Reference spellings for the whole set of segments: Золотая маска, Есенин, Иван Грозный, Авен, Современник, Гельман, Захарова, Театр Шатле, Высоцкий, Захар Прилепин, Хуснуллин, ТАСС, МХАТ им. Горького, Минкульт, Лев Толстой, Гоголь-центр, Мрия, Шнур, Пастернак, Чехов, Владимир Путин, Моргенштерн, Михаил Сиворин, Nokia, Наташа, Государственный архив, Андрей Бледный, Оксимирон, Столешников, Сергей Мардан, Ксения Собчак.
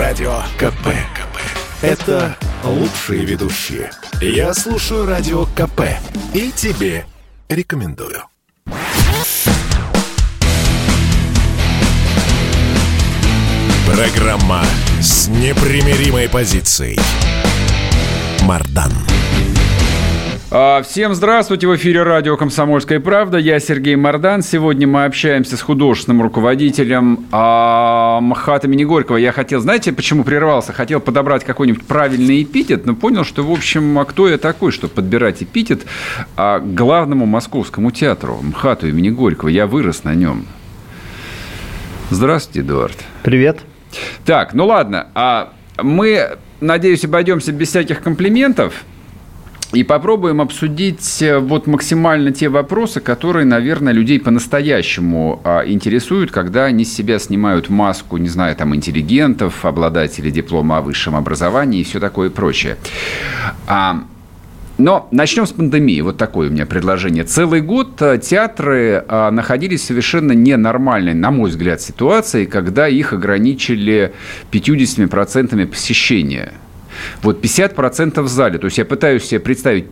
Радио КП. Это лучшие ведущие. Я слушаю Радио КП и тебе рекомендую. Программа с непримиримой позицией. Мардан. Всем здравствуйте, в эфире радио «Комсомольская правда», я Сергей Мардан. Сегодня мы общаемся с художественным руководителем МХАТ имени Горького. Я хотел, знаете, почему прервался? Хотел подобрать какой-нибудь правильный эпитет, но понял, что, в общем, кто я такой, чтобы подбирать эпитет главному московскому театру, МХАТу имени Горького. Я вырос на нем. Здравствуйте, Эдуард. Привет. Так, ну ладно, мы, надеюсь, обойдемся без всяких комплиментов. И попробуем обсудить вот максимально те вопросы, которые, наверное, людей по-настоящему интересуют, когда они с себя снимают маску, не знаю, там, интеллигентов, обладателей диплома о высшем образовании и все такое прочее. Но начнем с пандемии. Вот такое у меня предложение. Целый год театры находились в совершенно ненормальной, на мой взгляд, ситуации, когда их ограничили 50% посещения. Вот 50% в зале. То есть я пытаюсь себе представить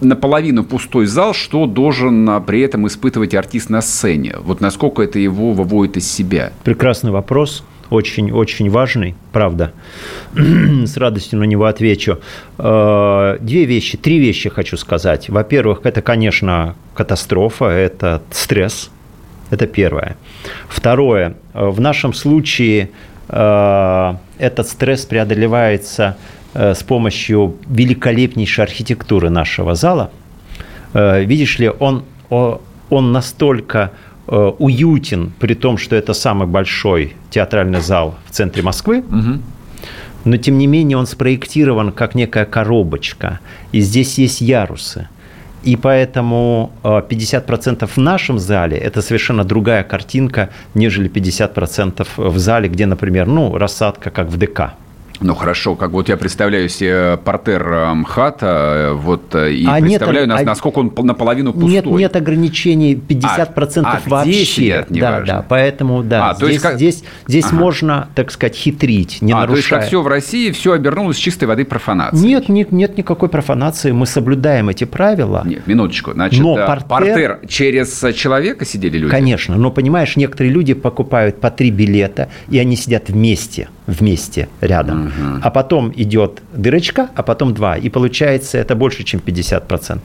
наполовину пустой зал, что должен при этом испытывать артист на сцене. Вот насколько это его выводит из себя. Прекрасный вопрос. Очень-очень важный, правда. С радостью на него отвечу. Три вещи хочу сказать. Во-первых, это, конечно, катастрофа, это стресс. Это первое. Второе. В нашем случае этот стресс преодолевается с помощью великолепнейшей архитектуры нашего зала. Видишь ли, он настолько уютен, при том, что это самый большой театральный зал в центре Москвы, угу. Но, тем не менее, он спроектирован как некая коробочка, и здесь есть ярусы. И поэтому 50% в нашем зале – это совершенно другая картинка, нежели 50% в зале, где, например, рассадка, как в ДК. Ну, хорошо, как вот я представляю себе портер МХАТа, представляю, насколько он наполовину пустой. Нет ограничений, 50% вообще. Сидят, неважно. Да, поэтому, здесь можно, так сказать, хитрить, не нарушая. То есть, как все в России, все обернулось чистой воды профанацией. Нет никакой профанации, мы соблюдаем эти правила. Нет, минуточку, значит, но портер через человека сидели люди? Конечно, но, понимаешь, некоторые люди покупают по 3 билета, и они сидят вместе, рядом. Угу. А потом идет дырочка, а потом 2. И получается, это больше, чем 50%.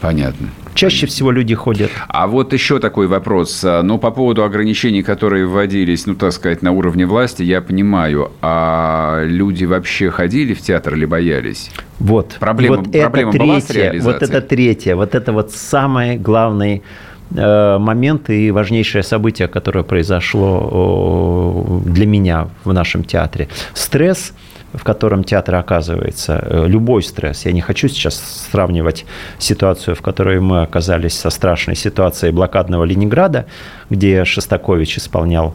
Понятно. Чаще всего люди ходят. А вот еще такой вопрос. По поводу ограничений, которые вводились, на уровне власти, я понимаю, а люди вообще ходили в театр или боялись? Вот. Проблема была с реализацией? Вот это третье. Вот это вот самый главный момент и важнейшее событие, которое произошло для меня в нашем театре. Стресс, в котором театр оказывается, любой стресс. Я не хочу сейчас сравнивать ситуацию, в которой мы оказались, со страшной ситуацией блокадного Ленинграда, где Шостакович исполнял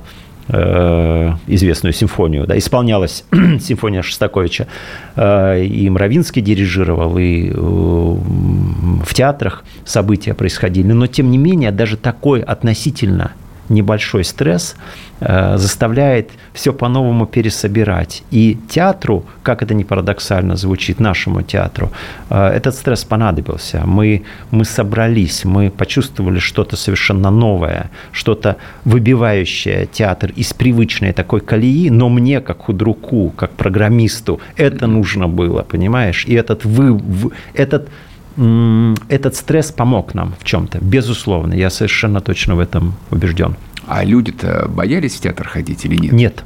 известную симфонию. Да, исполнялась симфония Шостаковича. И Мравинский дирижировал, и в театрах события происходили. Но, тем не менее, даже такой относительно небольшой стресс заставляет все по-новому пересобирать. И театру, как это ни парадоксально звучит, нашему театру, этот стресс понадобился. Мы собрались, мы почувствовали что-то совершенно новое, что-то выбивающее театр из привычной такой колеи, но мне, как худруку, как программисту, это нужно было, понимаешь? И этот стресс помог нам в чем-то, безусловно. Я совершенно точно в этом убежден. А люди-то боялись в театр ходить или нет? Нет.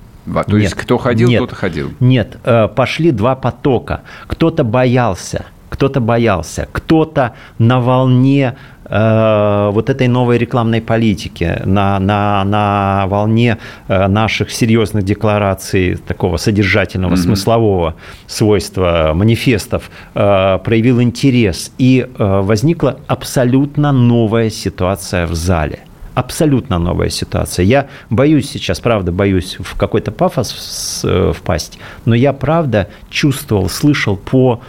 То есть, кто ходил, кто-то ходил? Нет. Пошли два потока. Кто-то боялся, кто-то на волне вот этой новой рекламной политики, на волне наших серьезных деклараций, такого содержательного, смыслового свойства манифестов, проявил интерес. И возникла абсолютно новая ситуация в зале. Абсолютно новая ситуация. Я боюсь сейчас, правда, боюсь в какой-то пафос впасть, но я, правда, чувствовал, слышал по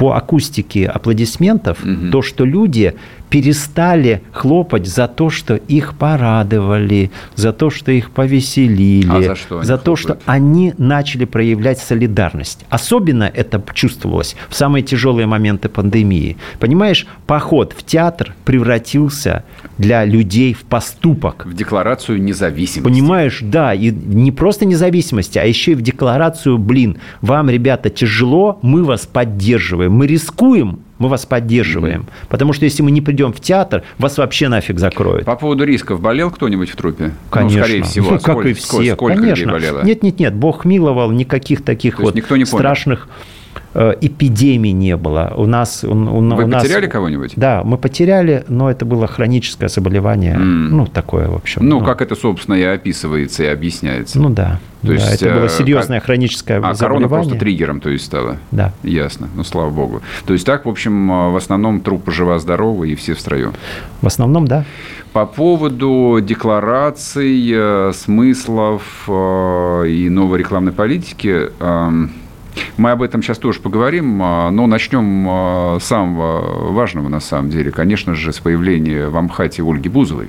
акустике аплодисментов, то, что люди перестали хлопать за то, что их порадовали, за то, что их повеселили, за то, что они начали проявлять солидарность. Особенно это чувствовалось в самые тяжелые моменты пандемии. Понимаешь, поход в театр превратился для людей в поступок. В декларацию независимости. Понимаешь, да, и не просто независимости, а еще и в декларацию, блин, вам, ребята, тяжело, мы вас поддерживаем, мы рискуем, мы вас поддерживаем. Mm-hmm. Потому что если мы не придем в театр, вас вообще нафиг закроют. По поводу рисков болел кто-нибудь в труппе? Конечно. Ну, скорее всего. Ну, как и все. Сколько людей болело? Нет. Бог миловал, никаких таких вот страшных эпидемий не было. У нас потеряли кого-нибудь? Да, мы потеряли, но это было хроническое заболевание. Ну, такое, в общем. Ну, как это, собственно, и описывается, и объясняется. Ну, да. То есть, это было серьезное хроническое заболевание. А корона просто триггером, то есть, стала? Да. Ясно. Ну, слава богу. То есть, так, в общем, в основном труппа жива-здорова и все в строю. В основном, да. По поводу деклараций, смыслов и новой рекламной политики... Мы об этом сейчас тоже поговорим, но начнем с самого важного, на самом деле, конечно же, с появления в МХАТе Ольги Бузовой.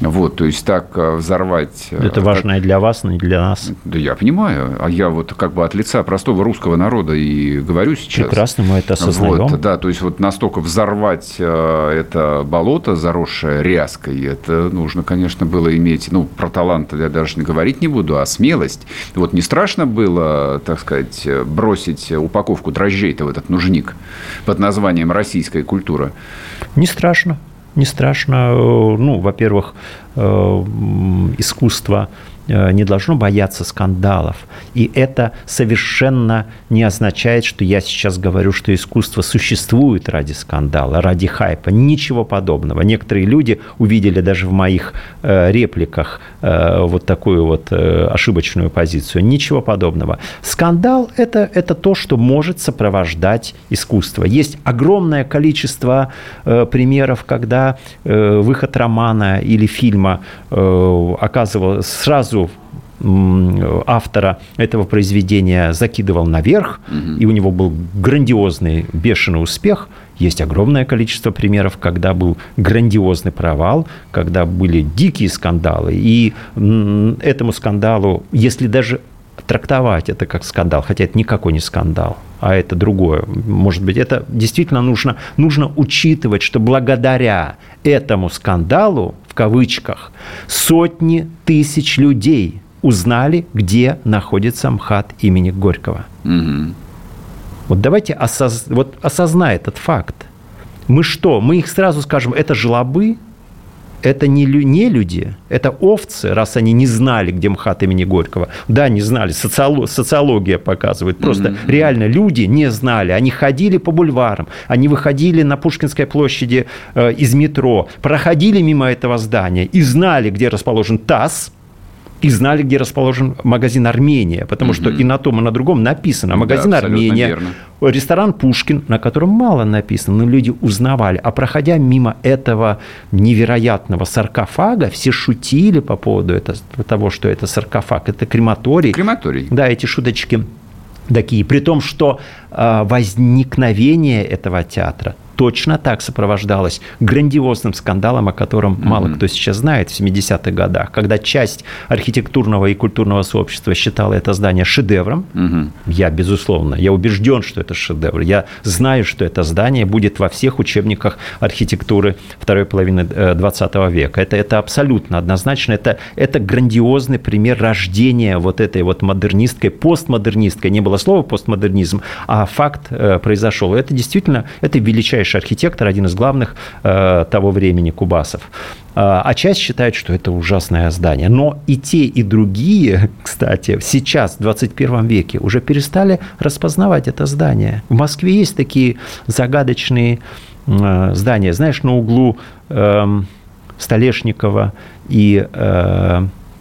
Вот, то есть так взорвать... Это важно и для вас, и для нас. Да, я понимаю. А я вот как бы от лица простого русского народа и говорю сейчас. Прекрасно, мы это осознаем. Вот, да, то есть вот настолько взорвать это болото, заросшее ряской, это нужно, конечно, было иметь... Ну, про талант я даже говорить не буду, а смелость. Вот не страшно было, так сказать, бросить упаковку дрожжей-то в этот нужник под названием «Российская культура»? Не страшно. Не страшно. Ну, во-первых, искусство не должно бояться скандалов. И это совершенно не означает, что я сейчас говорю, что искусство существует ради скандала, ради хайпа. Ничего подобного. Некоторые люди увидели даже в моих репликах вот такую вот ошибочную позицию. Ничего подобного. Скандал – это то, что может сопровождать искусство. Есть огромное количество примеров, когда выход романа или фильма оказывал сразу автора этого произведения закидывал наверх, и у него был грандиозный, бешеный успех. Есть огромное количество примеров, когда был грандиозный провал, когда были дикие скандалы. И этому скандалу, если даже трактовать это как скандал, хотя это никакой не скандал, а это другое, может быть, это действительно нужно учитывать, что благодаря этому скандалу, в кавычках, сотни тысяч людей узнали, где находится МХАТ имени Горького. Угу. Вот давайте осознай этот факт. Мы что? Мы их сразу скажем, это жлобы, это не люди, это овцы, раз они не знали, где МХАТ имени Горького. Да, не знали, социология показывает. Просто реально люди не знали. Они ходили по бульварам, они выходили на Пушкинской площади из метро, проходили мимо этого здания и знали, где расположен ТАСС, и знали, где расположен магазин «Армения», потому что и на том, и на другом написано. Магазин «Армения», верно. Ресторан «Пушкин», на котором мало написано, но люди узнавали. А проходя мимо этого невероятного саркофага, все шутили по поводу того, что это саркофаг, это крематорий. Крематорий. Да, эти шуточки такие. При том, что возникновение этого театра точно так сопровождалось грандиозным скандалом, о котором мало кто сейчас знает, в 70-х годах, когда часть архитектурного и культурного сообщества считала это здание шедевром. Я, безусловно, убежден, что это шедевр. Я знаю, что это здание будет во всех учебниках архитектуры второй половины 20 века. Это абсолютно однозначно. Это грандиозный пример рождения вот этой вот модернистской, постмодернистской. Не было слова постмодернизм, а факт произошел. Это действительно, это величайшее архитектор, один из главных того времени, Кубасов. А часть считает, что это ужасное здание. Но и те, и другие, кстати, сейчас, в 21 веке, уже перестали распознавать это здание. В Москве есть такие загадочные здания. Знаешь, на углу Столешникова и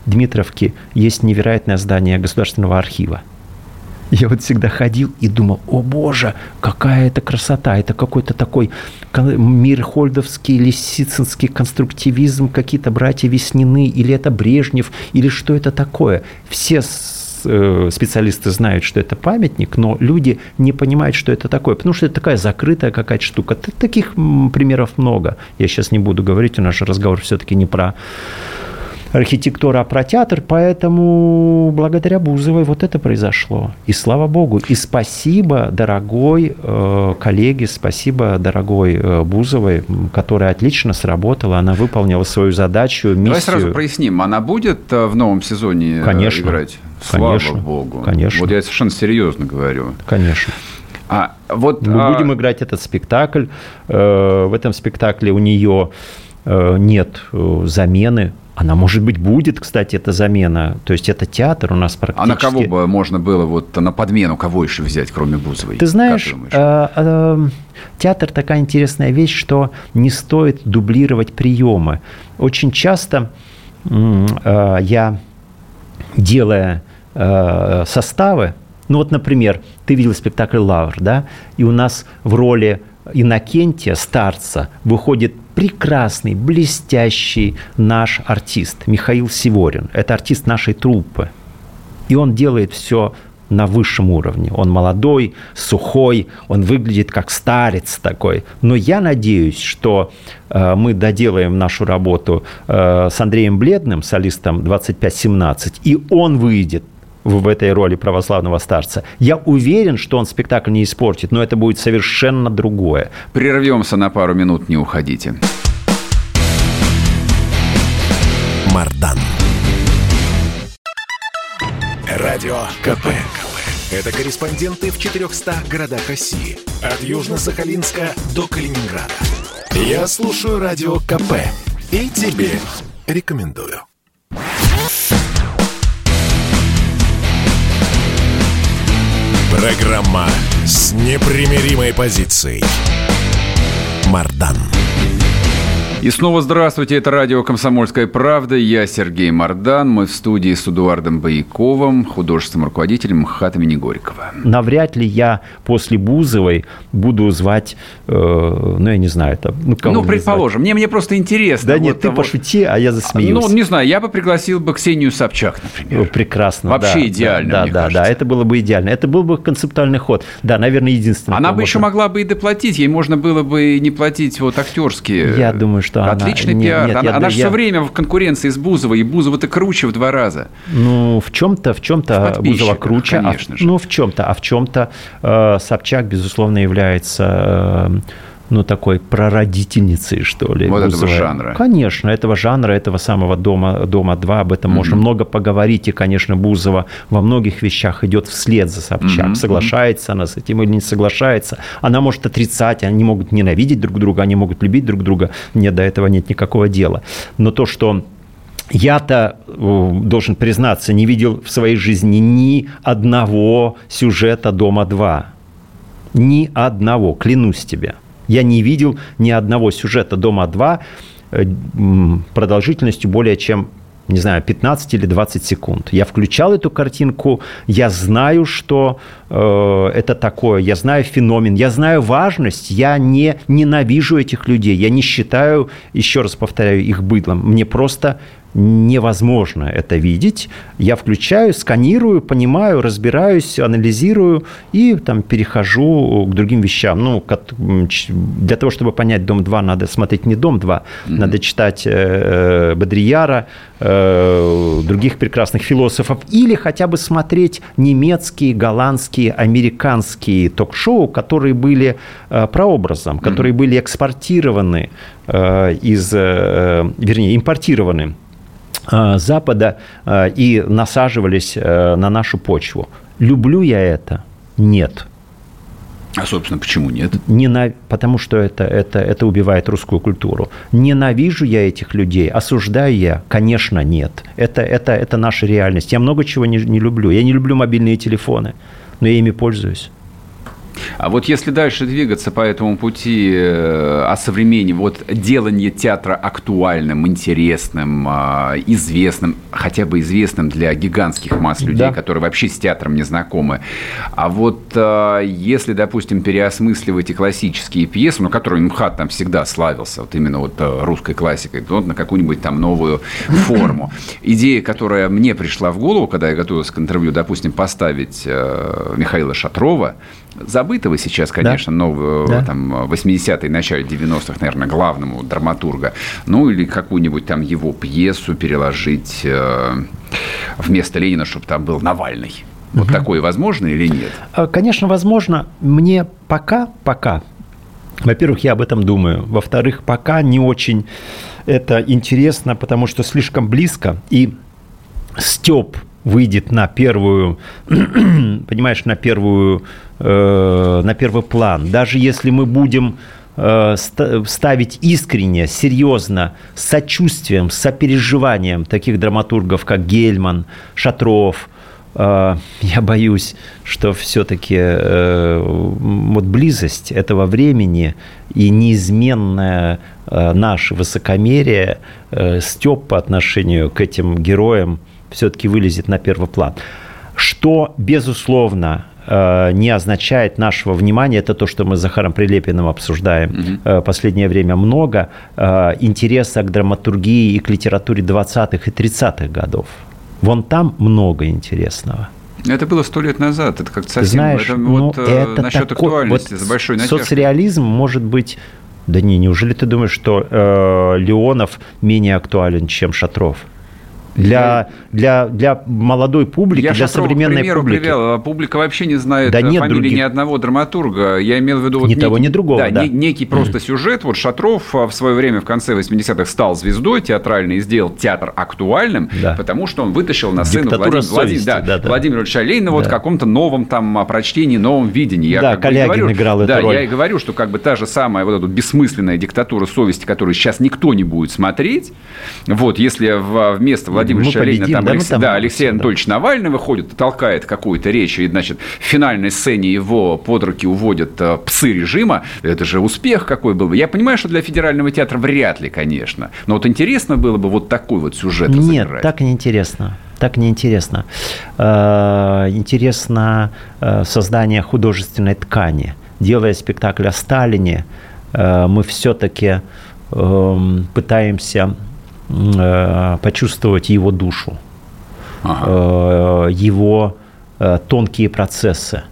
Дмитровки есть невероятное здание Государственного архива. Я вот всегда ходил и думал, о боже, какая это красота, это какой-то такой мейерхольдовский, лисицинский конструктивизм, какие-то братья Веснины, или это Брежнев, или что это такое. Все специалисты знают, что это памятник, но люди не понимают, что это такое, потому что это такая закрытая какая-то штука. Таких примеров много. Я сейчас не буду говорить, у нас же разговор все-таки не про архитектуру, а про театр, поэтому благодаря Бузовой вот это произошло. И слава богу, и спасибо дорогой коллеге, спасибо дорогой Бузовой, которая отлично сработала, она выполнила свою задачу, миссию. Давай сразу проясним, она будет в новом сезоне конечно, играть? Слава конечно, богу. Конечно. Вот я совершенно серьезно говорю. Конечно. Мы будем играть этот спектакль. В этом спектакле у нее нет замены. Она, может быть, будет, кстати, эта замена. То есть, это театр у нас практически... А на кого бы можно было, вот на подмену кого еще взять, кроме Бузовой? Ты знаешь, театр такая интересная вещь, что не стоит дублировать приемы. Очень часто я, делая составы... Ну, вот, например, ты видел спектакль «Лавр», да? И у нас в роли Иннокентия, старца, выходит прекрасный, блестящий наш артист Михаил Сиворин. Это артист нашей труппы. И он делает все на высшем уровне. Он молодой, сухой, он выглядит как старец такой. Но я надеюсь, что мы доделаем нашу работу с Андреем Бледным, солистом 2517, и он выйдет в этой роли православного старца. Я уверен, что он спектакль не испортит, но это будет совершенно другое. Прервемся на пару минут, не уходите. Мардан. Радио КП. Это корреспонденты в 400 городах России. От Южно-Сахалинска до Калининграда. Я слушаю Радио КП и тебе рекомендую. Программа с непримиримой позицией. Мардан. И снова здравствуйте. Это радио «Комсомольская правда». Я Сергей Мардан. Мы в студии с Эдуардом Бояковым, художественным руководителем МХАТа имени Горького. Навряд ли я после Бузовой буду звать, я не знаю, там... Ну, предположим. Мне просто интересно. Да вот, нет, ты пошути, а я засмеюсь. Ну, не знаю, я бы пригласил бы Ксению Собчак, например. Прекрасно. Вообще идеально, Да, это было бы идеально. Это был бы концептуальный ход. Да, наверное, единственное. Она бы еще могла бы и доплатить. Ей можно было бы не платить вот актерские... Я думаю, что отличный пиар. Она же все время в конкуренции с Бузовой, и Бузова-то круче в 2 раза. Ну, в чем-то Бузова круче, конечно же. В чем-то Собчак, безусловно, является... такой прародительницей, что ли. Вот Бузовой. Этого жанра. Конечно, этого жанра, этого самого «Дома-2», об этом можно много поговорить. И, конечно, Бузова во многих вещах идет вслед за Собчак. Соглашается она с этим или не соглашается. Она может отрицать, они могут ненавидеть друг друга, они могут любить друг друга. Мне до этого нет никакого дела. Но то, что... Я-то, должен признаться, не видел в своей жизни ни одного сюжета «Дома-2». Ни одного, клянусь тебе. Я не видел ни одного сюжета «Дома-2» продолжительностью более чем, 15 или 20 секунд. Я включал эту картинку, я знаю, что это такое, я знаю феномен, я знаю важность, я не ненавижу этих людей, я не считаю, еще раз повторяю, их быдлом. Мне просто невозможно это видеть. Я включаю, сканирую, понимаю, разбираюсь, анализирую и перехожу к другим вещам. Для того, чтобы понять «Дом-2», надо смотреть не «Дом-2», надо читать Бодрияра, других прекрасных философов, или хотя бы смотреть немецкие, голландские, американские ток-шоу, которые были прообразом, которые были экспортированы импортированы Запада и насаживались на нашу почву. Люблю я это? Нет. А, собственно, почему нет? Потому что это убивает русскую культуру. Ненавижу я этих людей, осуждаю я? Конечно, нет. Это наша реальность. Я много чего не люблю. Я не люблю мобильные телефоны, но я ими пользуюсь. А вот если дальше двигаться по этому пути о современном, вот делание театра актуальным, интересным, известным, хотя бы известным для гигантских масс людей, да, которые вообще с театром не знакомы. А вот если, допустим, переосмысливать и классические пьесы, ну, которые МХАТ там всегда славился, вот именно вот русской классикой, вот на какую-нибудь там новую форму. Идея, которая мне пришла в голову, когда я готовился к интервью, допустим, поставить Михаила Шатрова, забытого сейчас, конечно, да, нового, да, там, 80-е, начале 90-х, наверное, главному драматурга, ну, или какую-нибудь там его пьесу переложить вместо Ленина, чтобы там был Навальный. Вот такое возможно или нет? Конечно, возможно. Мне пока, во-первых, я об этом думаю. Во-вторых, пока не очень это интересно, потому что слишком близко. И Стёп выйдет на первую, понимаешь, на первый план. Даже если мы будем ставить искренне, серьезно, с сочувствием, с сопереживанием таких драматургов, как Гельман, Шатров, я боюсь, что все-таки вот близость этого времени и неизменное наше высокомерие, стёб по отношению к этим героям все-таки вылезет на первый план. Что, безусловно, не означает нашего внимания, это то, что мы с Захаром Прилепиным обсуждаем последнее время много, интереса к драматургии и к литературе 20-х и 30-х годов. Вон там много интересного. Это было 100 лет назад. Это как-то совсем... Знаешь, это, ну, вот, это насчет такой, актуальности, вот, с большой натяжкой. Соцреализм может быть... Да не, неужели ты думаешь, что Леонов менее актуален, чем Шатров? Для молодой публики, для современной публики. Публика вообще не знает фамилии ни одного драматурга. Я имел в виду... Вот ни того, ни другого. Да. Некий просто сюжет. Вот Шатров в свое время, в конце 80-х, стал звездой театральной и сделал театр актуальным, потому что он вытащил на сцену Владимира Ильича Ленина вот в каком-то новом там прочтении, новом видении. Я Калягин играл эту роль. Я и говорю, что как бы та же самая вот эта бессмысленная диктатура совести, которую сейчас никто не будет смотреть, вот, если вместо Владимир Шалинин, там, Алексей Анатольевич Навальный выходит, толкает какую-то речь, и, значит, в финальной сцене его под руки уводят псы режима. Это же успех какой был бы. Я понимаю, что для федерального театра вряд ли, конечно. Но вот интересно было бы вот такой вот сюжет разыграть. Нет, так неинтересно. Так неинтересно. Интересно создание художественной ткани. Делая спектакль о Сталине, мы все-таки пытаемся... почувствовать его душу, его тонкие процессы,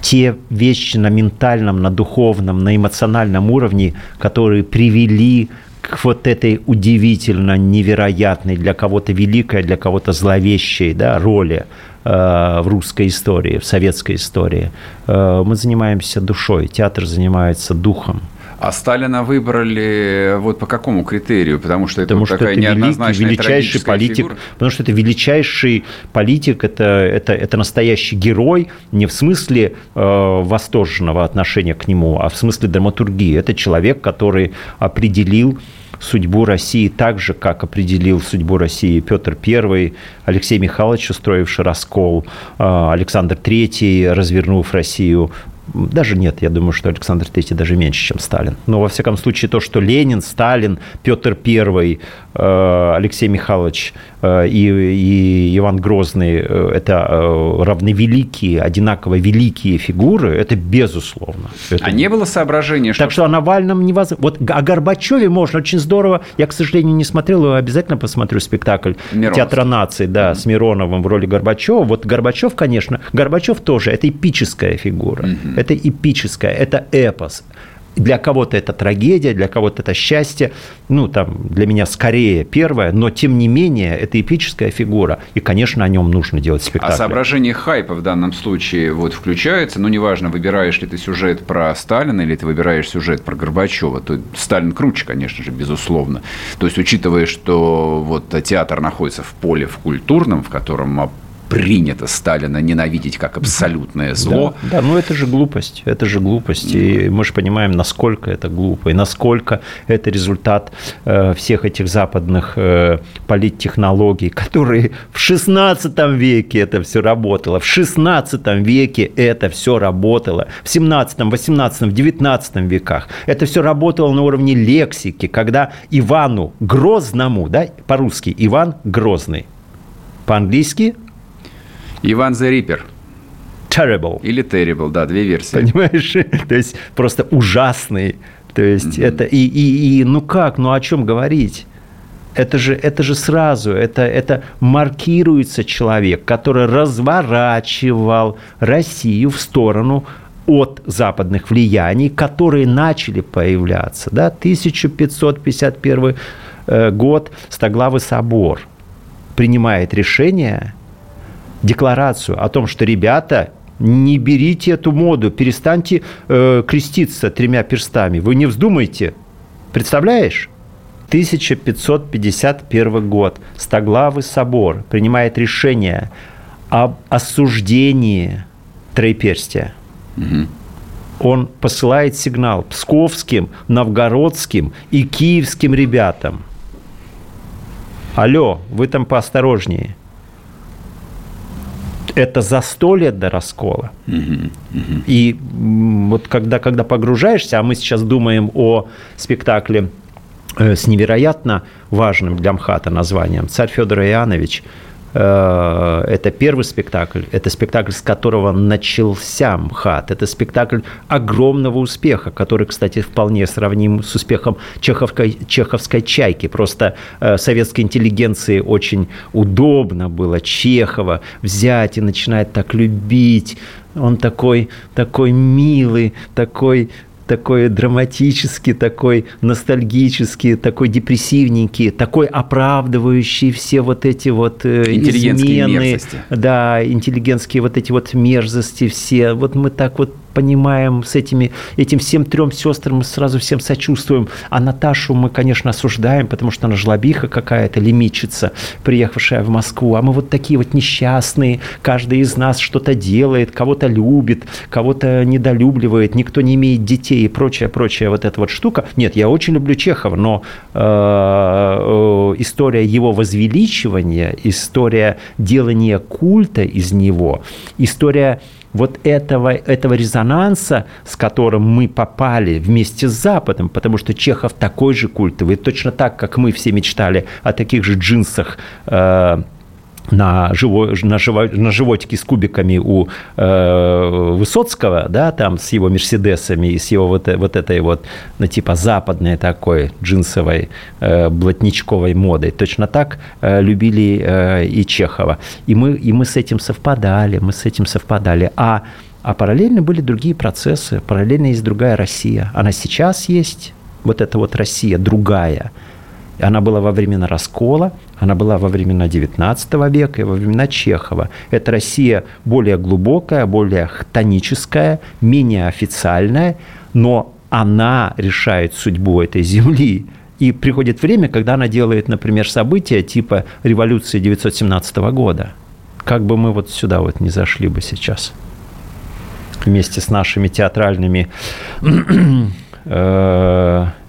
те вещи на ментальном, на духовном, на эмоциональном уровне, которые привели к вот этой удивительно невероятной, для кого-то великой, для кого-то зловещей, да, роли в русской истории, в советской истории. Мы занимаемся душой, театр занимается духом. А Сталина выбрали вот по какому критерию? Потому что это вот такая неоднозначная трагическая фигура. Потому что это величайший политик, это настоящий герой, не в смысле восторженного отношения к нему, а в смысле драматургии. Это человек, который определил судьбу России так же, как определил судьбу России Петр I, Алексей Михайлович, устроивший раскол, Александр III, развернув Россию. Даже нет, я думаю, что Александр III даже меньше, чем Сталин. Но, во всяком случае, то, что Ленин, Сталин, Петр I, Алексей Михайлович и Иван Грозный – это равновеликие, одинаково великие фигуры, это безусловно. Это... А не было соображения, что... Так что о Навальном невозможно. Вот о Горбачеве можно очень здорово. Я, к сожалению, не смотрел, но обязательно посмотрю спектакль «Театра нации», да, с Мироновым в роли Горбачева. Вот Горбачев, конечно, Горбачев тоже – это эпическая фигура. Это эпическое, это эпос. Для кого-то это трагедия, для кого-то это счастье. Ну, там, для меня скорее первое, но, тем не менее, это эпическая фигура. И, конечно, о нем нужно делать спектакль. А соображение хайпа в данном случае вот включается. Ну, неважно, выбираешь ли ты сюжет про Сталина или ты выбираешь сюжет про Горбачева. То Сталин круче, конечно же, безусловно. То есть, учитывая, что вот театр находится в поле в культурном, в котором... принято Сталина ненавидеть как абсолютное зло. Да, да, но это же глупость. Это же глупость. И мы же понимаем, насколько это глупо. И насколько это результат всех этих западных политтехнологий, которые в 16 веке это все работало. В 16 веке это все работало. В 17, 18, в 19 веках. Это все работало на уровне лексики, когда Ивану Грозному, да, по-русски Иван Грозный, по-английски Иван the Ripper. Terrible. Или Terrible, да, две версии. Понимаешь? То есть, просто ужасный. То есть, это... И ну как? Ну о чем говорить? Это же сразу, это маркируется человек, который разворачивал Россию в сторону от западных влияний, которые начали появляться. Да? 1551 год, Стоглавый собор принимает решение... декларацию о том, что, ребята, не берите эту моду, перестаньте креститься тремя перстами. Вы не вздумайте. Представляешь? 1551 год. Стоглавый собор принимает решение об осуждении троеперстия. Угу. Он посылает сигнал псковским, новгородским и киевским ребятам. Алло, вы там поосторожнее. Это за 100 лет до раскола. И вот когда погружаешься, а мы сейчас думаем о спектакле с невероятно важным для МХАТа названием «Царь Федор Иоаннович». Это первый спектакль, это спектакль, с которого начался МХАТ. Это спектакль огромного успеха, который, кстати, вполне сравним с успехом чеховской «Чайки». Просто советской интеллигенции очень удобно было Чехова взять и начинает так любить. Он такой милый, такой драматический, такой ностальгический, такой депрессивненький, такой оправдывающий все вот эти вот интеллигентские измены, мерзости. Да, интеллигентские вот эти вот мерзости все. Вот мы так вот понимаем с этим всем трем сестрам, мы сразу всем сочувствуем. А Наташу мы, конечно, осуждаем, потому что она жлобиха какая-то, лимитчица, приехавшая в Москву. А мы вот такие вот несчастные, каждый из нас что-то делает, кого-то любит, кого-то недолюбливает, никто не имеет детей и прочая вот эта вот штука. Нет, я очень люблю Чехова, но история его возвеличивания, история делания культа из него, история... вот этого резонанса, с которым мы попали вместе с Западом, потому что Чехов такой же культовый, точно так, как мы все мечтали о таких же джинсах на животике с кубиками у Высоцкого, да, там с его мерседесами и с его вот этой вот, ну, типа западной такой джинсовой блатничковой модой. Точно так любили и Чехова. И мы с этим совпадали, А параллельно были другие процессы, параллельно есть другая Россия. Она сейчас есть, вот эта вот Россия другая. Она была во времена раскола, она была во времена XIX века и во времена Чехова. Это Россия более глубокая, более хтоническая, менее официальная, но она решает судьбу этой земли. И приходит время, когда она делает, например, события типа революции 1917 года. Как бы мы вот сюда вот не зашли бы сейчас вместе с нашими театральными...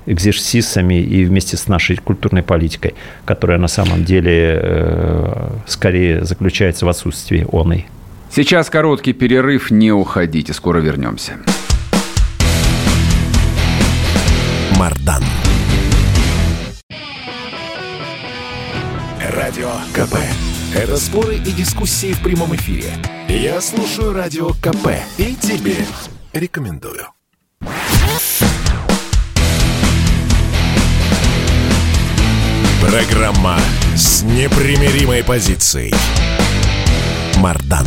экзерсисами и вместе с нашей культурной политикой, которая на самом деле скорее заключается в отсутствии оной. Сейчас короткий перерыв, не уходите, скоро вернемся. Мардан. Радио КП. Это споры и дискуссии в прямом эфире. Я слушаю Радио КП и тебе рекомендую. Программа с непримиримой позицией. Мардан.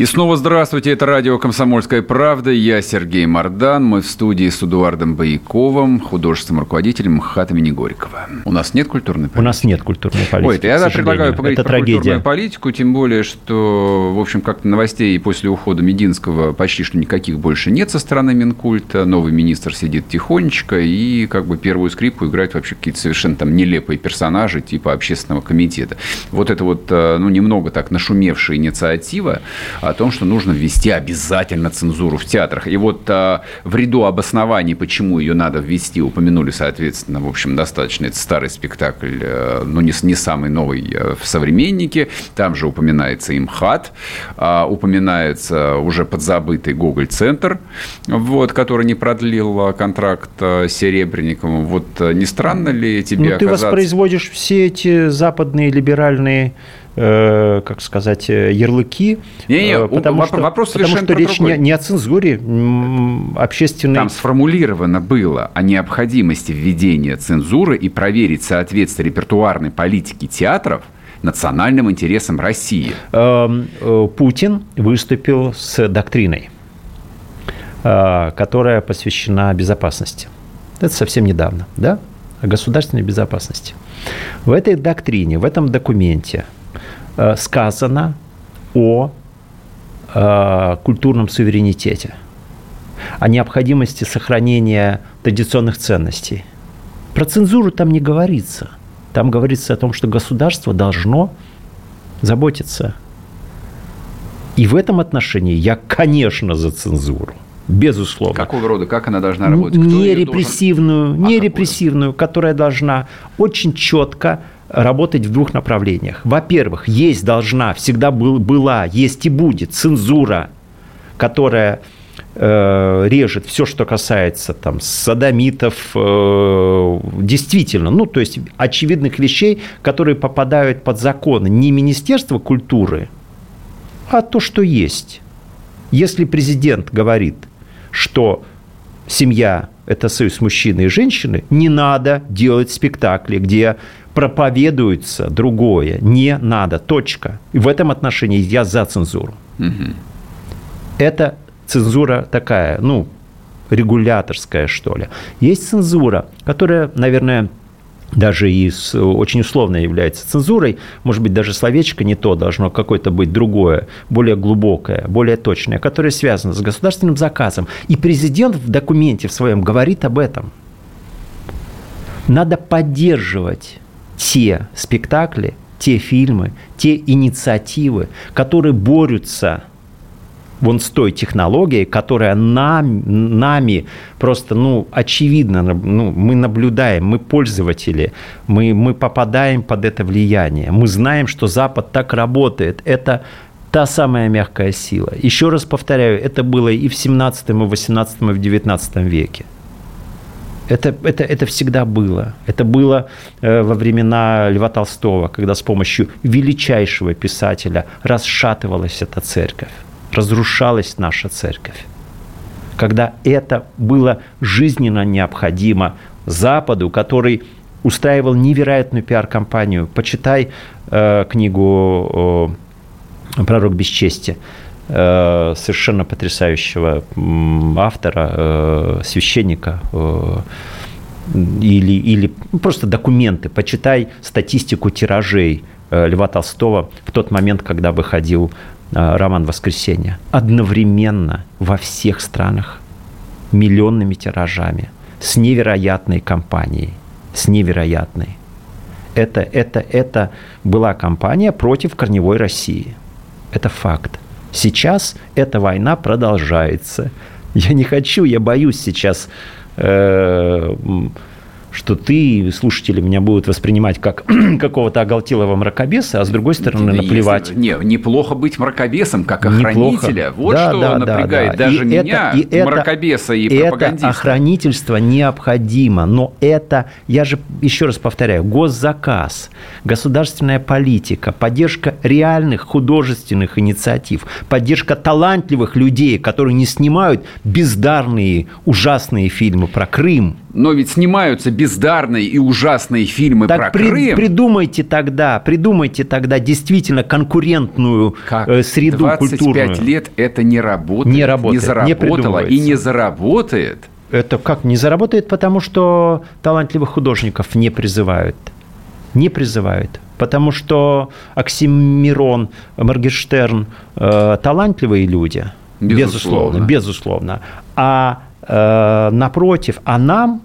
И снова здравствуйте, это радио «Комсомольская правда». Я Сергей Мардан, мы в студии с Эдуардом Бояковым, художественным руководителем МХАТ имени Горького. У нас нет культурной политики? У нас нет культурной политики, к сожалению. Я предлагаю поговорить про культурную политику, тем более, что, в общем, как-то новостей после ухода Мединского почти что никаких больше нет со стороны Минкульта. Новый министр сидит тихонечко и как бы первую скрипку играют вообще какие-то совершенно там нелепые персонажи типа общественного комитета. Вот это вот, ну, немного так нашумевшая инициатива о том, что нужно ввести обязательно цензуру в театрах. И вот в ряду обоснований, почему ее надо ввести, упомянули, соответственно, в общем, достаточно это старый спектакль, ну, не самый новый в «Современнике». Там же упоминается МХАТ, упоминается уже подзабытый Гоголь-центр, вот, который не продлил контракт с Серебренниковым. Вот не странно ли тебе оказаться... Ну, ты воспроизводишь все эти западные либеральные... как сказать, ярлыки. Потому что речь не о цензуре общественной. Там сформулировано было о необходимости введения цензуры и проверить соответствие репертуарной политики театров национальным интересам России. Путин выступил с доктриной, которая посвящена безопасности. Это совсем недавно, да? О государственной безопасности. В этой доктрине, в этом документе сказано о культурном суверенитете, о необходимости сохранения традиционных ценностей. Про цензуру там не говорится. Там говорится о том, что государство должно заботиться. И в этом отношении я, конечно, за цензуру. Безусловно. Какого рода? Как она должна работать? Нерепрессивную, которая должна очень четко работать в двух направлениях. Во-первых, есть должна, всегда была, есть и будет цензура, которая режет все, что касается там содомитов, действительно, ну, то есть очевидных вещей, которые попадают под законы не Министерства культуры, а то, что есть. Если президент говорит, что семья – это союз мужчины и женщины, не надо делать спектакли, где проповедуется другое. Не надо. Точка. И в этом отношении я за цензуру. Угу. Это цензура такая, ну, регуляторская, что ли. Есть цензура, которая, наверное, даже и очень условно является цензурой. Может быть, даже словечко не то должно, какое-то быть другое, более глубокое, более точное, которое связано с государственным заказом. И президент в документе в своем говорит об этом. Надо поддерживать те спектакли, те фильмы, те инициативы, которые борются вон с той технологией, которая нами просто, ну, очевидно, ну, мы наблюдаем, мы пользователи, мы попадаем под это влияние. Мы знаем, что Запад так работает. Это та самая мягкая сила. Еще раз повторяю, это было и в 17, и в 18, и в 19 веке. Это всегда было. Это было во времена Льва Толстого, когда с помощью величайшего писателя расшатывалась эта церковь, разрушалась наша церковь. Когда это было жизненно необходимо Западу, который устраивал невероятную пиар-кампанию. Почитай книгу «Пророк бесчестия», совершенно потрясающего автора, священника, или просто документы. Почитай статистику тиражей Льва Толстого в тот момент, когда выходил роман «Воскресенье». Одновременно во всех странах миллионными тиражами, с невероятной кампанией, с невероятной. Это была кампания против корневой России. Это факт. Сейчас эта война продолжается. Я не хочу, я боюсь сейчас, что ты, слушатели, меня будут воспринимать как какого-то оголтелого мракобеса, а с другой стороны наплевать. Неплохо быть мракобесом, как охранителя. Неплохо. Вот да, что да, напрягает да. даже и меня, это, мракобеса и пропагандиста. Это охранительство необходимо, но это, я же еще раз повторяю, госзаказ, государственная политика, поддержка реальных художественных инициатив, поддержка талантливых людей, которые не снимают бездарные, ужасные фильмы про Крым. Но ведь снимаются бездарные и ужасные фильмы так про Крым. Придумайте тогда действительно конкурентную среду 25 культурную. 25 лет это не работает, не заработало и не заработает. Это как не заработает, потому что талантливых художников не призывают. Потому что Оксимирон, Моргенштерн талантливые люди. Безусловно. А напротив, нам,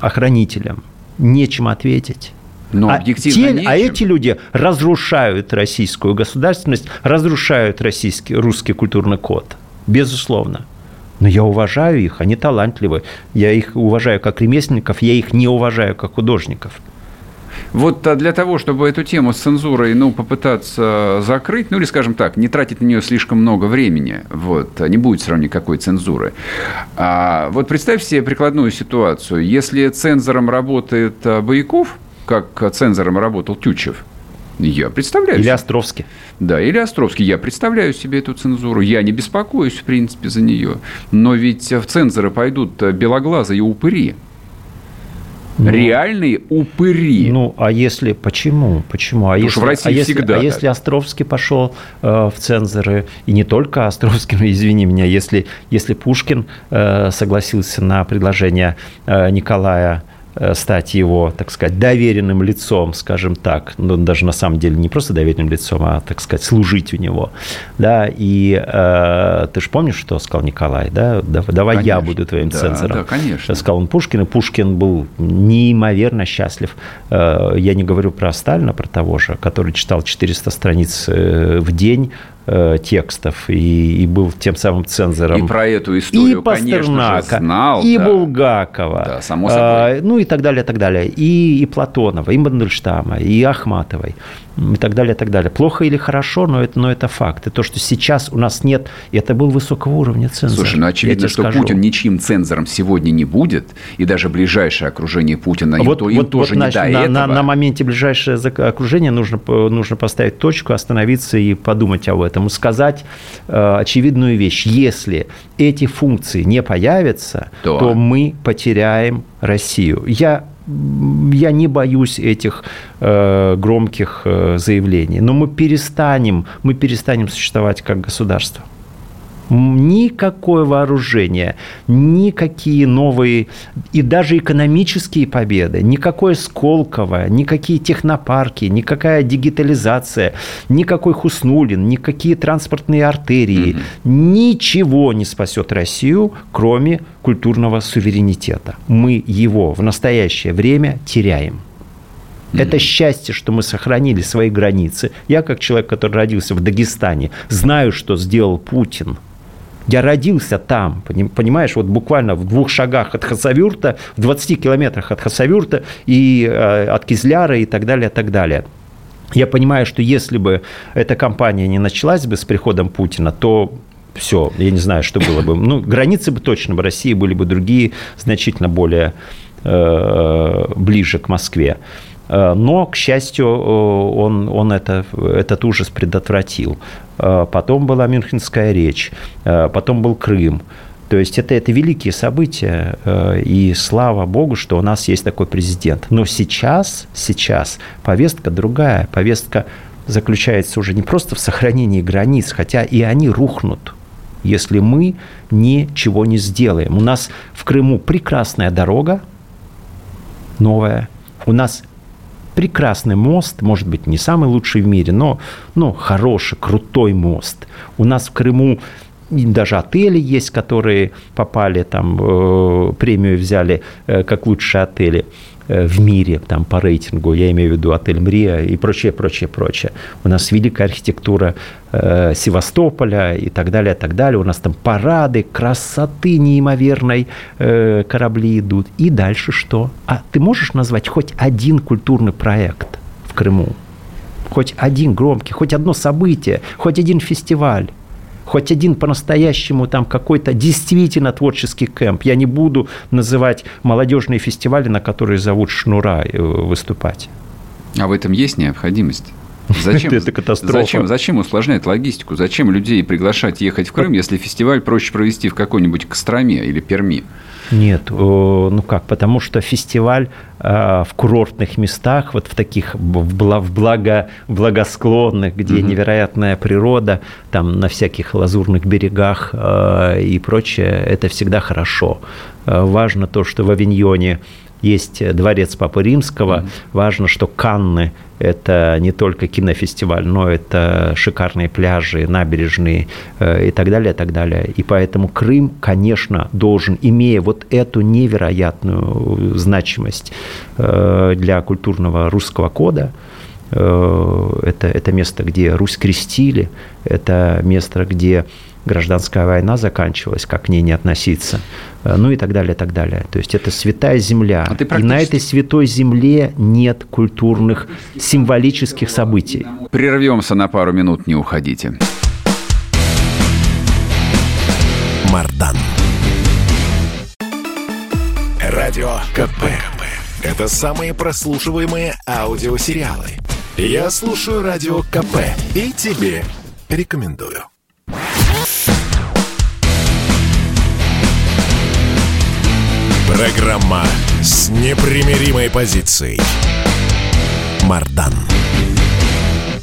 охранителям, нечем ответить. Но объективно нечем. А эти люди разрушают российскую государственность, разрушают русский культурный код. Безусловно. Но я уважаю их, они талантливы. Я их уважаю как ремесленников, я их не уважаю как художников. Вот для того, чтобы эту тему с цензурой, попытаться закрыть, или, скажем так, не тратить на нее слишком много времени, не будет все равно никакой цензуры. Представь себе прикладную ситуацию. Если цензором работает Бояков, как цензором работал Тютчев, я представляю. Или Островский. Да, или Островский. Я представляю себе эту цензуру. Я не беспокоюсь, в принципе, за нее. Но ведь в цензоры пойдут белоглазые упыри. Реальные упыри. А если... Почему? Потому что в России всегда. Если Островский пошел в цензоры, и не только Островский, извини меня, если Пушкин согласился на предложение Николая стать его, так сказать, доверенным лицом, скажем так, даже на самом деле не просто доверенным лицом, а, так сказать, служить у него, да, и ты же помнишь, что сказал Николай, да, давай конечно, я буду твоим цензором, да, конечно. Сказал он Пушкину, Пушкин был неимоверно счастлив, я не говорю про Сталина, про того же, который читал 400 страниц в день, текстов и был тем самым цензором. И про эту историю, и Пастернака, конечно же, знал. И Булгакова. Да, само собой. И так далее, И Платонова, и Мандельштама, и Ахматовой, и так далее, Плохо или хорошо, но это факт. И то, что сейчас у нас нет, это был высокого уровня цензор. Слушай, очевидно, что Путин ничьим цензором сегодня не будет, и даже ближайшее окружение Путина им тоже не до этого. На моменте ближайшее окружение нужно поставить точку, остановиться и подумать об этом. Сказать очевидную вещь. Если эти функции не появятся, то мы потеряем Россию. Я не боюсь этих громких заявлений, но мы перестанем существовать как государство. Никакое вооружение, никакие новые и даже экономические победы, никакое Сколково, никакие технопарки, никакая дигитализация, никакой Хуснуллин, никакие транспортные артерии, ничего не спасет Россию, кроме культурного суверенитета. Мы его в настоящее время теряем. Это счастье, что мы сохранили свои границы. Я, как человек, который родился в Дагестане, знаю, что сделал Путин. Я родился там, понимаешь, буквально в 2 шагах от Хасавюрта, в 20 километрах от Хасавюрта и от Кизляра и так далее, Я понимаю, что если бы эта кампания не началась бы с приходом Путина, то все, я не знаю, что было бы. Границы бы точно в России были бы другие, значительно более ближе к Москве. Но, к счастью, он этот ужас предотвратил. Потом была Мюнхенская речь, потом был Крым. То есть это великие события, и слава богу, что у нас есть такой президент. Но сейчас повестка другая. Повестка заключается уже не просто в сохранении границ, хотя и они рухнут, если мы ничего не сделаем. У нас в Крыму прекрасная дорога, новая. У нас прекрасный мост, может быть, не самый лучший в мире, но хороший, крутой мост. У нас в Крыму даже отели есть, которые попали, премию взяли как лучшие отели в мире, по рейтингу, я имею в виду отель «Мрия» и прочее. У нас великая архитектура Севастополя и так далее. У нас парады красоты неимоверной, корабли идут. И дальше что? А ты можешь назвать хоть один культурный проект в Крыму? Хоть один громкий, хоть одно событие, хоть один фестиваль? Хоть один по-настоящему какой-то действительно творческий кэмп. Я не буду называть молодежные фестивали, на которые зовут Шнура выступать. А в этом есть необходимость? Это катастрофа. Зачем усложнять логистику? Зачем людей приглашать ехать в Крым, если фестиваль проще провести в какой-нибудь Костроме или Перми? Нет, ну как, потому что фестиваль в курортных местах, вот в таких благосклонных, где невероятная природа, там на всяких лазурных берегах и прочее, это всегда хорошо. Важно то, что в Авиньоне есть дворец Папы Римского. Важно, что Канны – это не только кинофестиваль, но это шикарные пляжи, набережные и так далее, и так далее. И поэтому Крым, конечно, должен, имея вот эту невероятную значимость для культурного русского кода, это место, где Русь крестили, это место, где гражданская война заканчивалась, как к ней не относиться, ну и так далее, и так далее. То есть это святая земля, и на этой святой земле нет культурных символических событий. Прервемся на пару минут, не уходите. Мардан. Радио КП. Это самые прослушиваемые аудиосериалы. Я слушаю Радио КП и тебе рекомендую. Программа с непримиримой позицией. Мардан.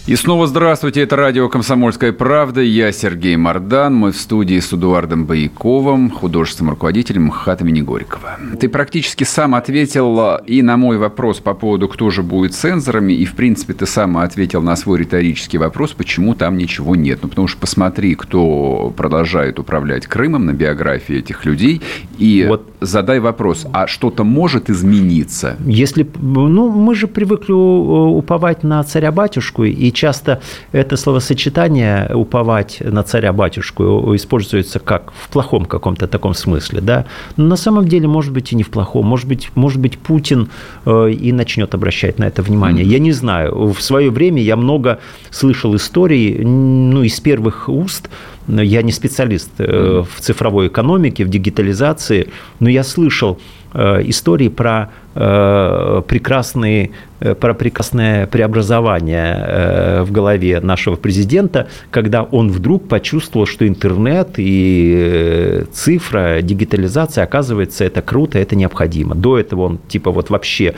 И снова здравствуйте, это радио «Комсомольская правда». Я Сергей Мардан, мы в студии с Эдуардом Бояковым, художественным руководителем МХАТ имени Горького. Ты практически сам ответил и на мой вопрос по поводу, кто же будет цензорами, и, в принципе, ты сам ответил на свой риторический вопрос, почему там ничего нет. Ну, потому что посмотри, кто продолжает управлять Крымом, на биографии этих людей, и вот задай вопрос, а что-то может измениться? Если, ну, мы же привыкли уповать на царя-батюшку, и часто это словосочетание «уповать на царя-батюшку» используется как в плохом каком-то таком смысле, да? Но на самом деле, может быть, и не в плохом. Может быть, Путин и начнет обращать на это внимание. Я не знаю. В свое время я много слышал историй, ну, из первых уст. Я не специалист в цифровой экономике, в дигитализации, но я слышал истории про прекрасное преобразование в голове нашего президента, когда он вдруг почувствовал, что интернет и цифра, дигитализация, оказывается, это круто, это необходимо. До этого он типа вот вообще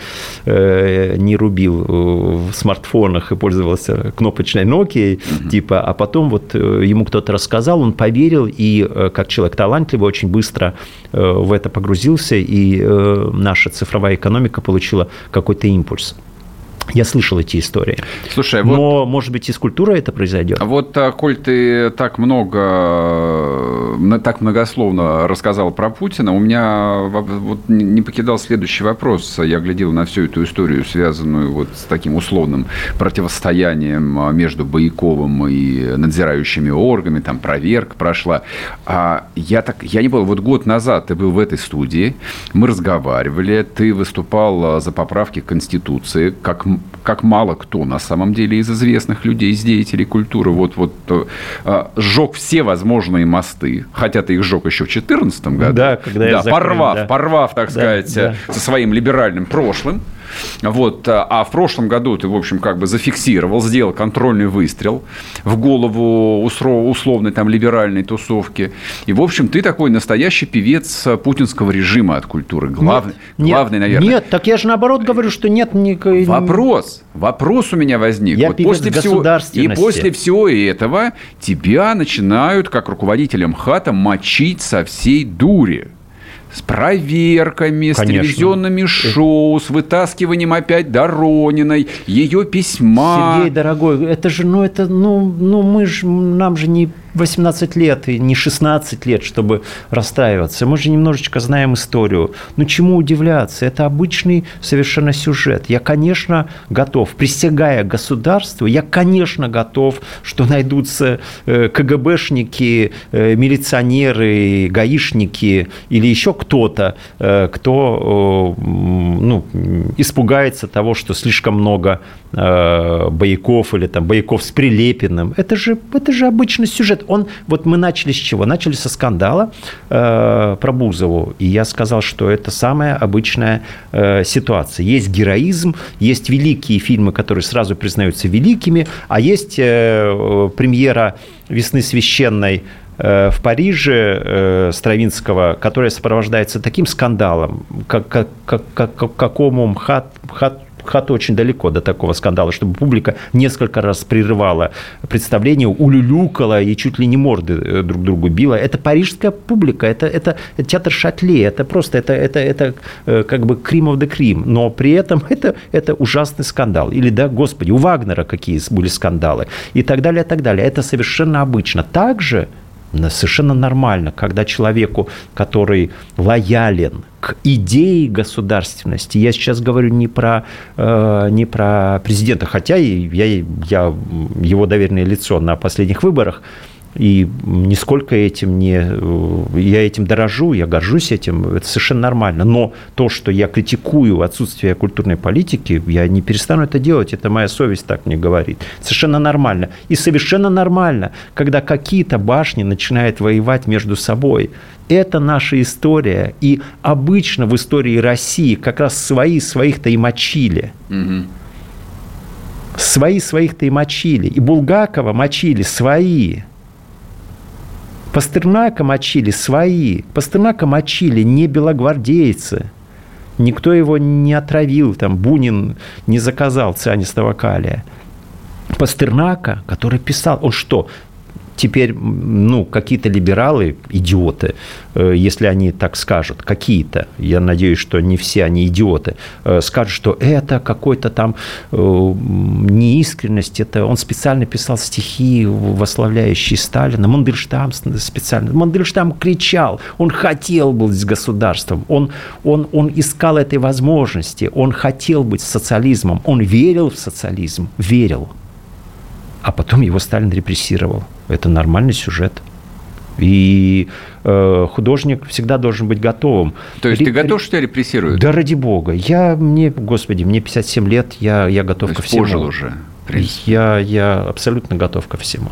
не рубил в смартфонах и пользовался кнопочной Nokia, типа, а потом вот ему кто-то рассказал, он поверил и, как человек талантливый, очень быстро в это погрузился, и наша цифровая экономика получила какой-то импульс. Я слышал эти истории. Слушай, но, вот, может быть, и с культурой это произойдет. Вот, коль ты так многословно рассказал про Путина, у меня вот не покидал следующий вопрос. Я глядел на всю эту историю, связанную вот с таким условным противостоянием между Бояковым и надзирающими органами, там проверка прошла. Я не понял, вот год назад ты был в этой студии, мы разговаривали, ты выступал за поправки к Конституции, как мало кто, на самом деле, из известных людей, из деятелей культуры, вот сжег все возможные мосты, хотя ты их сжег еще в 2014 году, порвав, так сказать, со своим либеральным прошлым. Вот. А в прошлом году ты, в общем, как бы зафиксировал, сделал контрольный выстрел в голову условной там либеральной тусовки. И, в общем, ты такой настоящий певец путинского режима от культуры. Главный, наверное. Нет, так я же наоборот говорю, что нет никакой... Вопрос у меня возник. Я певец государственности. После всего этого тебя начинают, как руководителя МХАТа, мочить со всей дури. С проверками, конечно, с телевизионными шоу, с вытаскиванием опять Дорониной, ее письма. Сергей, дорогой, нам же не 18 лет и не 16 лет, чтобы расстраиваться. Мы же немножечко знаем историю. Но чему удивляться? Это обычный совершенно сюжет. Я, конечно, готов, присягая государству, что найдутся КГБшники, милиционеры, гаишники или еще кто-то, кто испугается того, что слишком много Бояков или там Бояков с Прилепиным. Это же обычный сюжет. Вот мы начали с чего? Начали со скандала про Бузову. И я сказал, что это самая обычная ситуация. Есть героизм, есть великие фильмы, которые сразу признаются великими, а есть премьера «Весны священной» в Париже Стравинского, которая сопровождается таким скандалом, какому МХАТ очень далеко до такого скандала, чтобы публика несколько раз прерывала представление, улюлюкала и чуть ли не морды друг другу била. Это парижская публика, это театр Шатле, это просто это как бы cream of the cream, но при этом это ужасный скандал. Или, да, господи, у Вагнера какие были скандалы и так далее, и так далее. Это совершенно обычно. Также совершенно нормально, когда человеку, который лоялен к идее государственности, я сейчас говорю не про президента, хотя я его доверенное лицо на последних выборах, и нисколько я этим дорожу, я горжусь этим, это совершенно нормально. Но то, что я критикую отсутствие культурной политики, я не перестану это делать, это моя совесть так мне говорит. Совершенно нормально. И совершенно нормально, когда какие-то башни начинают воевать между собой. Это наша история. И обычно в истории России как раз своих-то и мочили. Угу. Свои своих-то и мочили. И Булгакова мочили свои. Пастернака мочили свои. Пастернака мочили не белогвардейцы. Никто его не отравил. Там Бунин не заказал цианистого калия. Пастернака, который писал... Он что, теперь какие-то либералы, идиоты, если они так скажут, какие-то, я надеюсь, что не все они идиоты, скажут, что это какой-то там неискренность, это он специально писал стихи, восславляющие Сталина, Мандельштам специально. Мандельштам кричал, он хотел быть с государством, он искал этой возможности, он хотел быть социализмом, он верил в социализм, верил. А потом его Сталин репрессировал. Это нормальный сюжет. И художник всегда должен быть готовым. То есть ты готов, что тебя репрессируют? Да ради бога. Мне 57 лет, я готов ко всему. Пожил уже. Я абсолютно готов ко всему.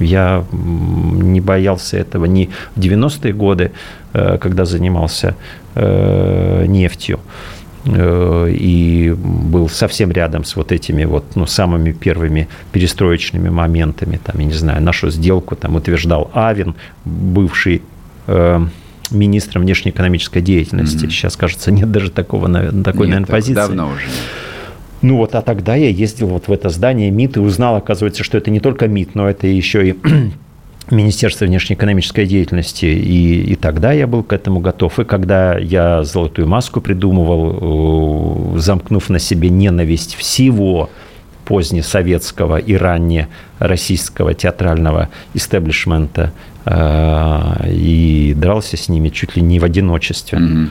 Я не боялся этого ни в 90-е годы, когда занимался нефтью. И был совсем рядом с вот этими самыми первыми перестроечными моментами. Там, я не знаю, нашу сделку там утверждал Авен, бывший министром внешнеэкономической деятельности. Mm-hmm. Сейчас, кажется, нет даже такой позиции. Давно уже. А тогда я ездил в это здание МИД и узнал, оказывается, что это не только МИД, но это еще и... Министерство внешнеэкономической деятельности, и тогда я был к этому готов. И когда я «Золотую маску» придумывал, замкнув на себе ненависть всего позднесоветского и раннероссийского театрального истеблишмента, и дрался с ними чуть ли не в одиночестве. Mm-hmm.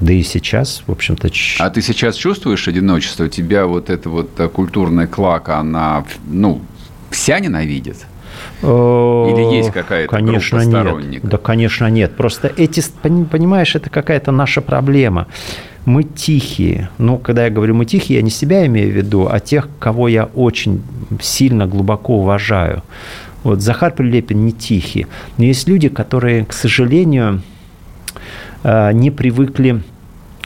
Да и сейчас, в общем-то... А ты сейчас чувствуешь одиночество? У тебя эта культурная клака, она, вся ненавидит? Или есть какая-то конечно группа сторонников? Нет. Да, конечно, нет. Просто понимаешь, это какая-то наша проблема. Мы тихие. Когда я говорю «мы тихие», я не себя имею в виду, а тех, кого я очень сильно, глубоко уважаю. Захар Прилепин не тихий. Но есть люди, которые, к сожалению, не привыкли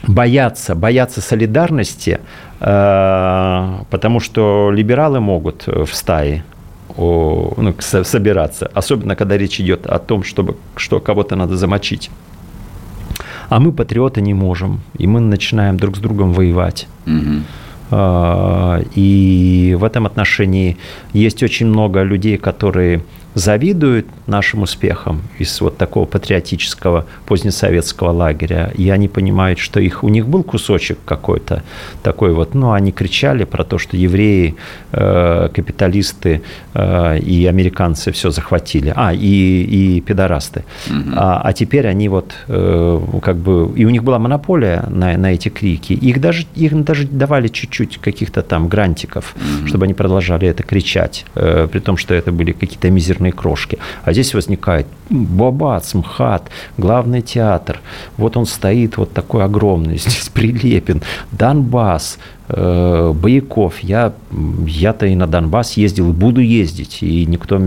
бояться солидарности, потому что либералы могут в стае собираться, особенно когда речь идет о том, что кого-то надо замочить. А мы, патриоты, не можем, и мы начинаем друг с другом воевать. Mm-hmm. И в этом отношении есть очень много людей, которые завидуют нашим успехам из такого патриотического позднесоветского лагеря, и они понимают, что у них был кусочек какой-то такой они кричали про то, что евреи, капиталисты и американцы все захватили, и пидорасты, mm-hmm. а теперь они и у них была монополия на эти крики, их даже давали чуть-чуть каких-то там грантиков, mm-hmm. чтобы они продолжали это кричать, при том, что это были какие-то мизерные крошки. А здесь возникает бабац, МХАТ, главный театр. Вот он стоит, такой огромный. Здесь Прилепин, Донбасс, Бояков. Я-то и на Донбасс ездил, и буду ездить. И никто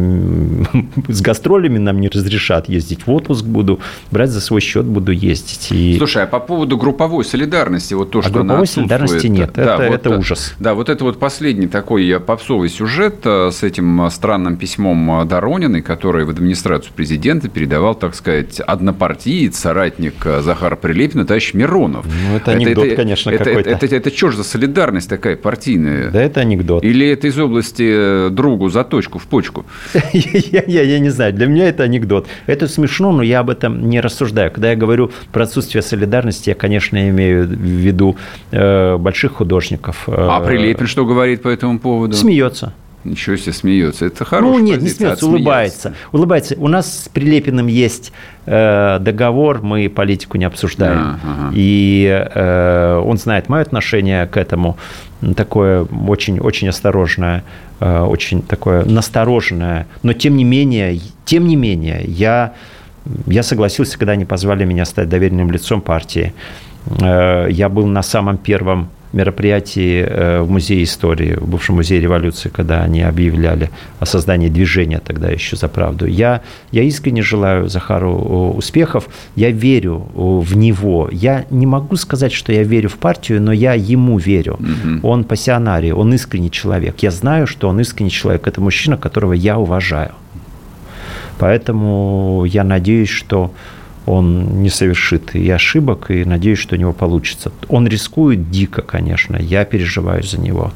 с гастролями нам не разрешат ездить. В отпуск буду брать, за свой счет буду ездить. И... Слушай, а по поводу групповой солидарности, вот то, что групповой отсутствует... солидарности нет. Да, это ужас. Да, вот это вот последний такой попсовый сюжет с этим странным письмом Дорониной, который в администрацию президента передавал, так сказать, однопартиец, соратник Захара Прилепина, товарищ Миронов. Ну, это анекдот, конечно, какой-то. Это что же за солидарность? Солидарность такая партийная. Да это анекдот. Или это из области другу заточку в почку? Я не знаю. Для меня это анекдот. Это смешно, но я об этом не рассуждаю. Когда я говорю про отсутствие солидарности, я, конечно, имею в виду больших художников. А Прилепин что говорит по этому поводу? Смеется. Ничего себе, смеется. Это хорошая позиция. Ну, нет, не смеется, улыбается. Улыбается. У нас с Прилепиным есть договор, мы политику не обсуждаем. И он знает мое отношение к этому. Такое очень-очень осторожное, очень такое настороженное. Но, тем не менее, я согласился, когда они позвали меня стать доверенным лицом партии. Я был на самом первом мероприятии в Музее истории, в бывшем Музее революции, когда они объявляли о создании движения тогда еще «За правду». Я искренне желаю Захару успехов, я верю в него. Я не могу сказать, что я верю в партию, но я ему верю. Он пассионарий, он искренний человек. Я знаю, что он искренний человек. Это мужчина, которого я уважаю. Поэтому я надеюсь, что он не совершит и ошибок, и надеюсь, что у него получится. Он рискует дико, конечно, я переживаю за него.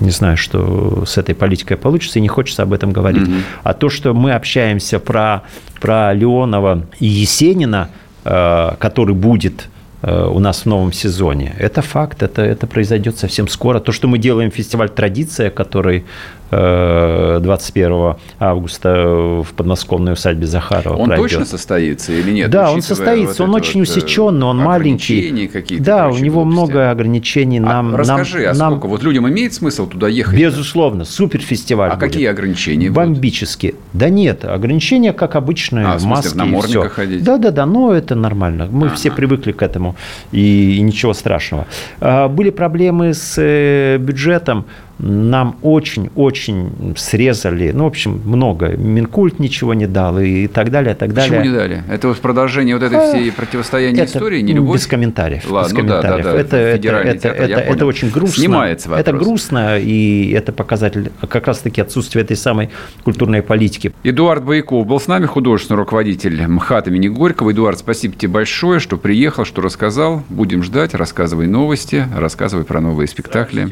Не знаю, что с этой политикой получится, и не хочется об этом говорить. А то, что мы общаемся про Леонова и Есенина, который будет у нас в новом сезоне, это факт, это произойдет совсем скоро. То, что мы делаем фестиваль «Традиция», который 21 августа в подмосковной усадьбе Захарова он пройдет. Точно состоится или нет? Да, он состоится, вот он очень усеченный, он маленький. Да, у него много ограничений. Расскажи, сколько? Вот людям имеет смысл туда ехать? Безусловно, суперфестиваль будет. Какие ограничения будут? Бомбические. Да нет, ограничения, как обычно, в маски и все. В намордниках ходить? Да, но это нормально, мы все привыкли к этому, и ничего страшного. Были проблемы с бюджетом. Нам очень-очень срезали, в общем, много. Минкульт ничего не дал и так далее, и так далее. Почему не дали? Это вот продолжение вот этой всей противостояния истории, не любовь? Без комментариев. Ладно, без комментариев. Это очень грустно. Снимается вопрос. Это грустно, и это показатель как раз-таки отсутствия этой самой культурной политики. Эдуард Бояков был с нами, художественный руководитель МХАТ имени Горького. Эдуард, спасибо тебе большое, что приехал, что рассказал. Будем ждать. Рассказывай новости, рассказывай про новые спектакли.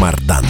Мардан.